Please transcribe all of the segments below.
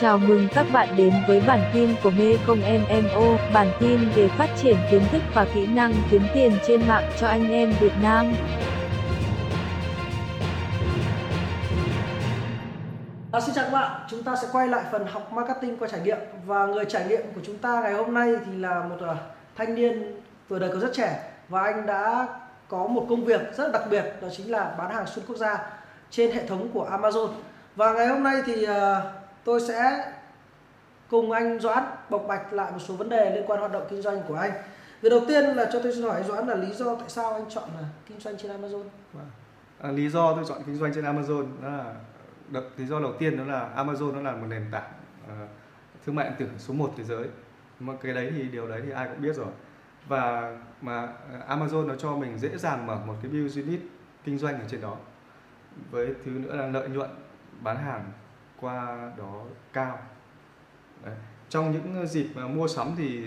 Chào mừng các bạn đến với bản tin của Mekong MMO, bản tin về phát triển kiến thức và kỹ năng kiếm tiền trên mạng cho anh em Việt Nam. Xin chào các bạn, chúng ta sẽ quay lại phần học marketing qua trải nghiệm. Và người trải nghiệm của chúng ta ngày hôm nay thì là một thanh niên tuổi đời còn rất trẻ. Và anh đã có một công việc rất đặc biệt, đó chính là bán hàng xuyên quốc gia trên hệ thống của Amazon. Và ngày hôm nay thì tôi sẽ cùng anh Doãn bộc bạch lại một số vấn đề liên quan hoạt động kinh doanh của anh. Việc đầu tiên là cho tôi xin hỏi anh Doãn là lý do tại sao anh chọn kinh doanh trên Amazon? Lý do tôi chọn kinh doanh trên Amazon đó là lý do đầu tiên, đó là Amazon nó là một nền tảng thương mại điện tử số 1 thế giới. Mà cái đấy thì điều đấy thì ai cũng biết rồi. Và mà Amazon nó cho mình dễ dàng mở một cái business kinh doanh ở trên đó. Với thứ nữa là lợi nhuận bán hàng qua đó cao. Đấy. Trong những dịp mua sắm thì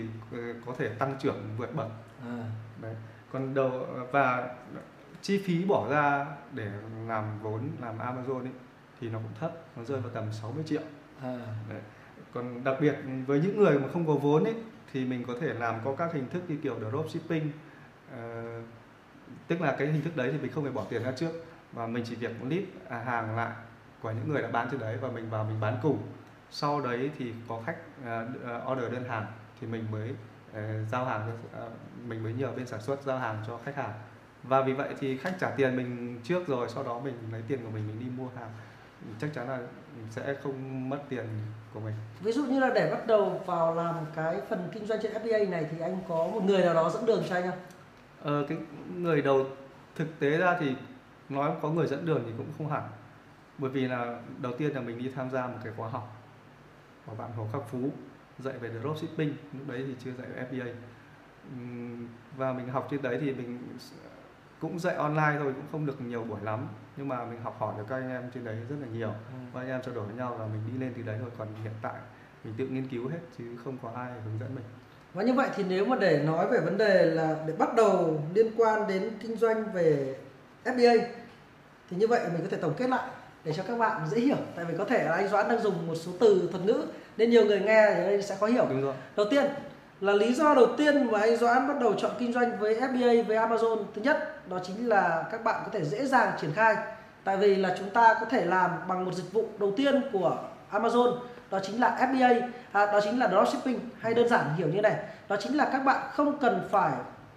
có thể tăng trưởng vượt bậc. Đấy. Còn và chi phí bỏ ra để làm vốn làm Amazon ấy, thì nó cũng thấp, nó rơi vào tầm 60 triệu. Đấy. Còn đặc biệt với những người mà không có vốn ấy, thì mình có thể làm có các hình thức như kiểu Dropshipping. Tức là cái hình thức đấy thì mình không phải bỏ tiền ra trước, và mình chỉ việc list hàng lại của những người đã bán trên đấy và mình vào mình bán cùng. Sau đấy thì có khách order đơn hàng thì mình mới giao hàng, mình mới nhờ bên sản xuất giao hàng cho khách hàng. Và vì vậy thì khách trả tiền mình trước rồi sau đó mình lấy tiền của mình đi mua hàng. Chắc chắn là sẽ không mất tiền của mình. Ví dụ như là để bắt đầu vào làm cái phần kinh doanh trên FBA này thì anh có một người nào đó dẫn đường cho anh không? Cái người đầu thực tế ra thì nói có người dẫn đường thì cũng không hẳn. Bởi vì là đầu tiên là mình đi tham gia một cái khóa học của bạn Hồ Khắc Phú dạy về Dropshipping, lúc đấy thì chưa dạy FBA. Và mình học trên đấy thì mình cũng dạy online thôi, cũng không được nhiều buổi lắm. Nhưng mà mình học hỏi được các anh em trên đấy rất là nhiều. Và anh em trao đổi với nhau và mình đi lên từ đấy thôi. Còn hiện tại mình tự nghiên cứu hết chứ không có ai hướng dẫn mình. Và như vậy thì nếu mà để nói về vấn đề là để bắt đầu liên quan đến kinh doanh về FBA thì như vậy mình có thể tổng kết lại để cho các bạn dễ hiểu, tại vì có thể là anh Doãn đang dùng một số từ thuật ngữ nên nhiều người nghe thì đây sẽ khó hiểu. Đúng rồi. Đầu tiên là lý do đầu tiên mà anh Doãn bắt đầu chọn kinh doanh với FBA với Amazon, thứ nhất đó chính là các bạn có thể dễ dàng triển khai, tại vì là chúng ta có thể làm bằng một dịch vụ đầu tiên của Amazon, đó chính là FBA, đó chính là Dropshipping, hay đơn giản hiểu như này, đó chính là các bạn không cần phải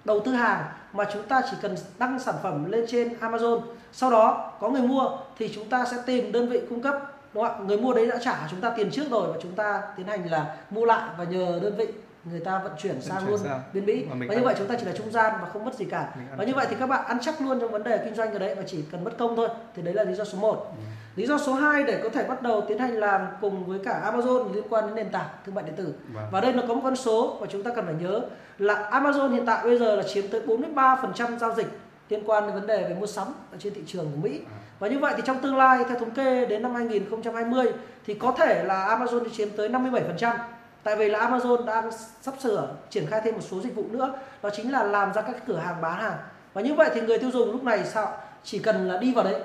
đầu tư hàng mà chúng ta chỉ cần đăng sản phẩm lên trên Amazon, sau đó có người mua thì chúng ta sẽ tìm đơn vị cung cấp, đúng không? Người mua đấy đã trả chúng ta tiền trước rồi và chúng ta tiến hành là mua lại và nhờ đơn vị người ta vận chuyển sang bên Mỹ. Và như vậy chúng ta chỉ là trung gian mà không mất gì cả. Và như vậy thì các bạn ăn chắc luôn trong vấn đề kinh doanh ở đấy và chỉ cần mất công thôi. Thì đấy là lý do số 1. Lý do số 2 để có thể bắt đầu tiến hành làm cùng với cả Amazon liên quan đến nền tảng thương mại điện tử. Và đây nó có một con số mà chúng ta cần phải nhớ là Amazon hiện tại bây giờ là chiếm tới 43% giao dịch liên quan đến vấn đề về mua sắm ở trên thị trường của Mỹ. Và như vậy thì trong tương lai theo thống kê đến năm 2020 thì có thể là Amazon chiếm tới 57%. Tại vì là Amazon đang sắp sửa triển khai thêm một số dịch vụ nữa, đó chính là làm ra các cửa hàng bán hàng. Và như vậy thì người tiêu dùng lúc này sao chỉ cần là đi vào đấy,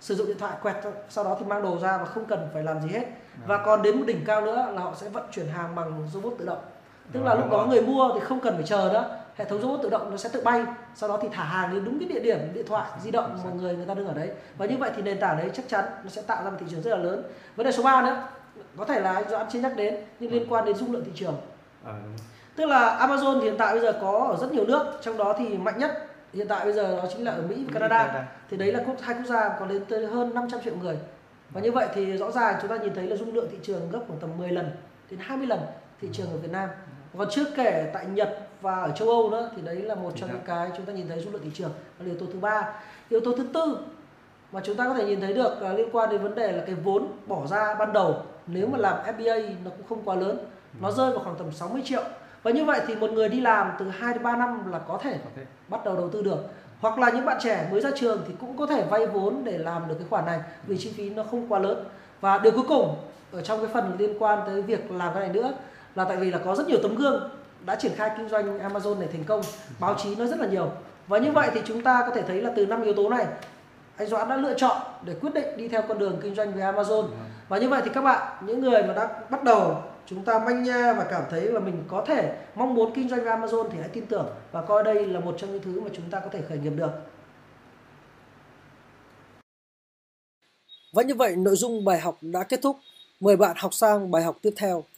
sử dụng điện thoại quẹt, sau đó thì mang đồ ra và không cần phải làm gì hết. Và còn đến một đỉnh cao nữa là họ sẽ vận chuyển hàng bằng robot tự động. Tức là lúc đó người mua thì không cần phải chờ nữa, hệ thống robot tự động nó sẽ tự bay, sau đó thì thả hàng đến đúng cái địa điểm điện thoại di động mà người ta đứng ở đấy. Và như vậy thì nền tảng đấy chắc chắn nó sẽ tạo ra một thị trường rất là lớn. Vấn đề số 3 nữa có thể là anh Doãn chưa nhắc đến nhưng liên quan đến dung lượng thị trường. Tức là Amazon thì hiện tại bây giờ có ở rất nhiều nước, trong đó thì mạnh nhất hiện tại bây giờ đó chính là ở Mỹ và Canada. Thì đấy là hai quốc gia có đến tới hơn 500 triệu người. Và như vậy thì rõ ràng chúng ta nhìn thấy là dung lượng thị trường gấp khoảng tầm 10 lần đến 20 lần thị trường ở Việt Nam. Còn chưa kể tại Nhật và ở châu Âu nữa, thì đấy là một trong những cái chúng ta nhìn thấy dung lượng thị trường là yếu tố thứ 3. Yếu tố thứ 4 mà chúng ta có thể nhìn thấy được là liên quan đến vấn đề là cái vốn bỏ ra ban đầu nếu mà làm FBA nó cũng không quá lớn, nó rơi vào khoảng tầm 60 triệu. Và như vậy thì một người đi làm từ 2 đến 3 năm là có thể bắt đầu đầu tư được. Hoặc là những bạn trẻ mới ra trường thì cũng có thể vay vốn để làm được cái khoản này vì chi phí nó không quá lớn. Và điều cuối cùng ở trong cái phần liên quan tới việc làm cái này nữa là tại vì là có rất nhiều tấm gương đã triển khai kinh doanh Amazon này thành công, báo chí nói rất là nhiều. Và như vậy thì chúng ta có thể thấy là từ 5 yếu tố này anh Doãn đã lựa chọn để quyết định đi theo con đường kinh doanh với Amazon. Và như vậy thì các bạn, những người mà đã bắt đầu chúng ta manh nha và cảm thấy là mình có thể mong muốn kinh doanh với Amazon thì hãy tin tưởng và coi đây là một trong những thứ mà chúng ta có thể khởi nghiệp được. Và như vậy nội dung bài học đã kết thúc. Mời bạn học sang bài học tiếp theo.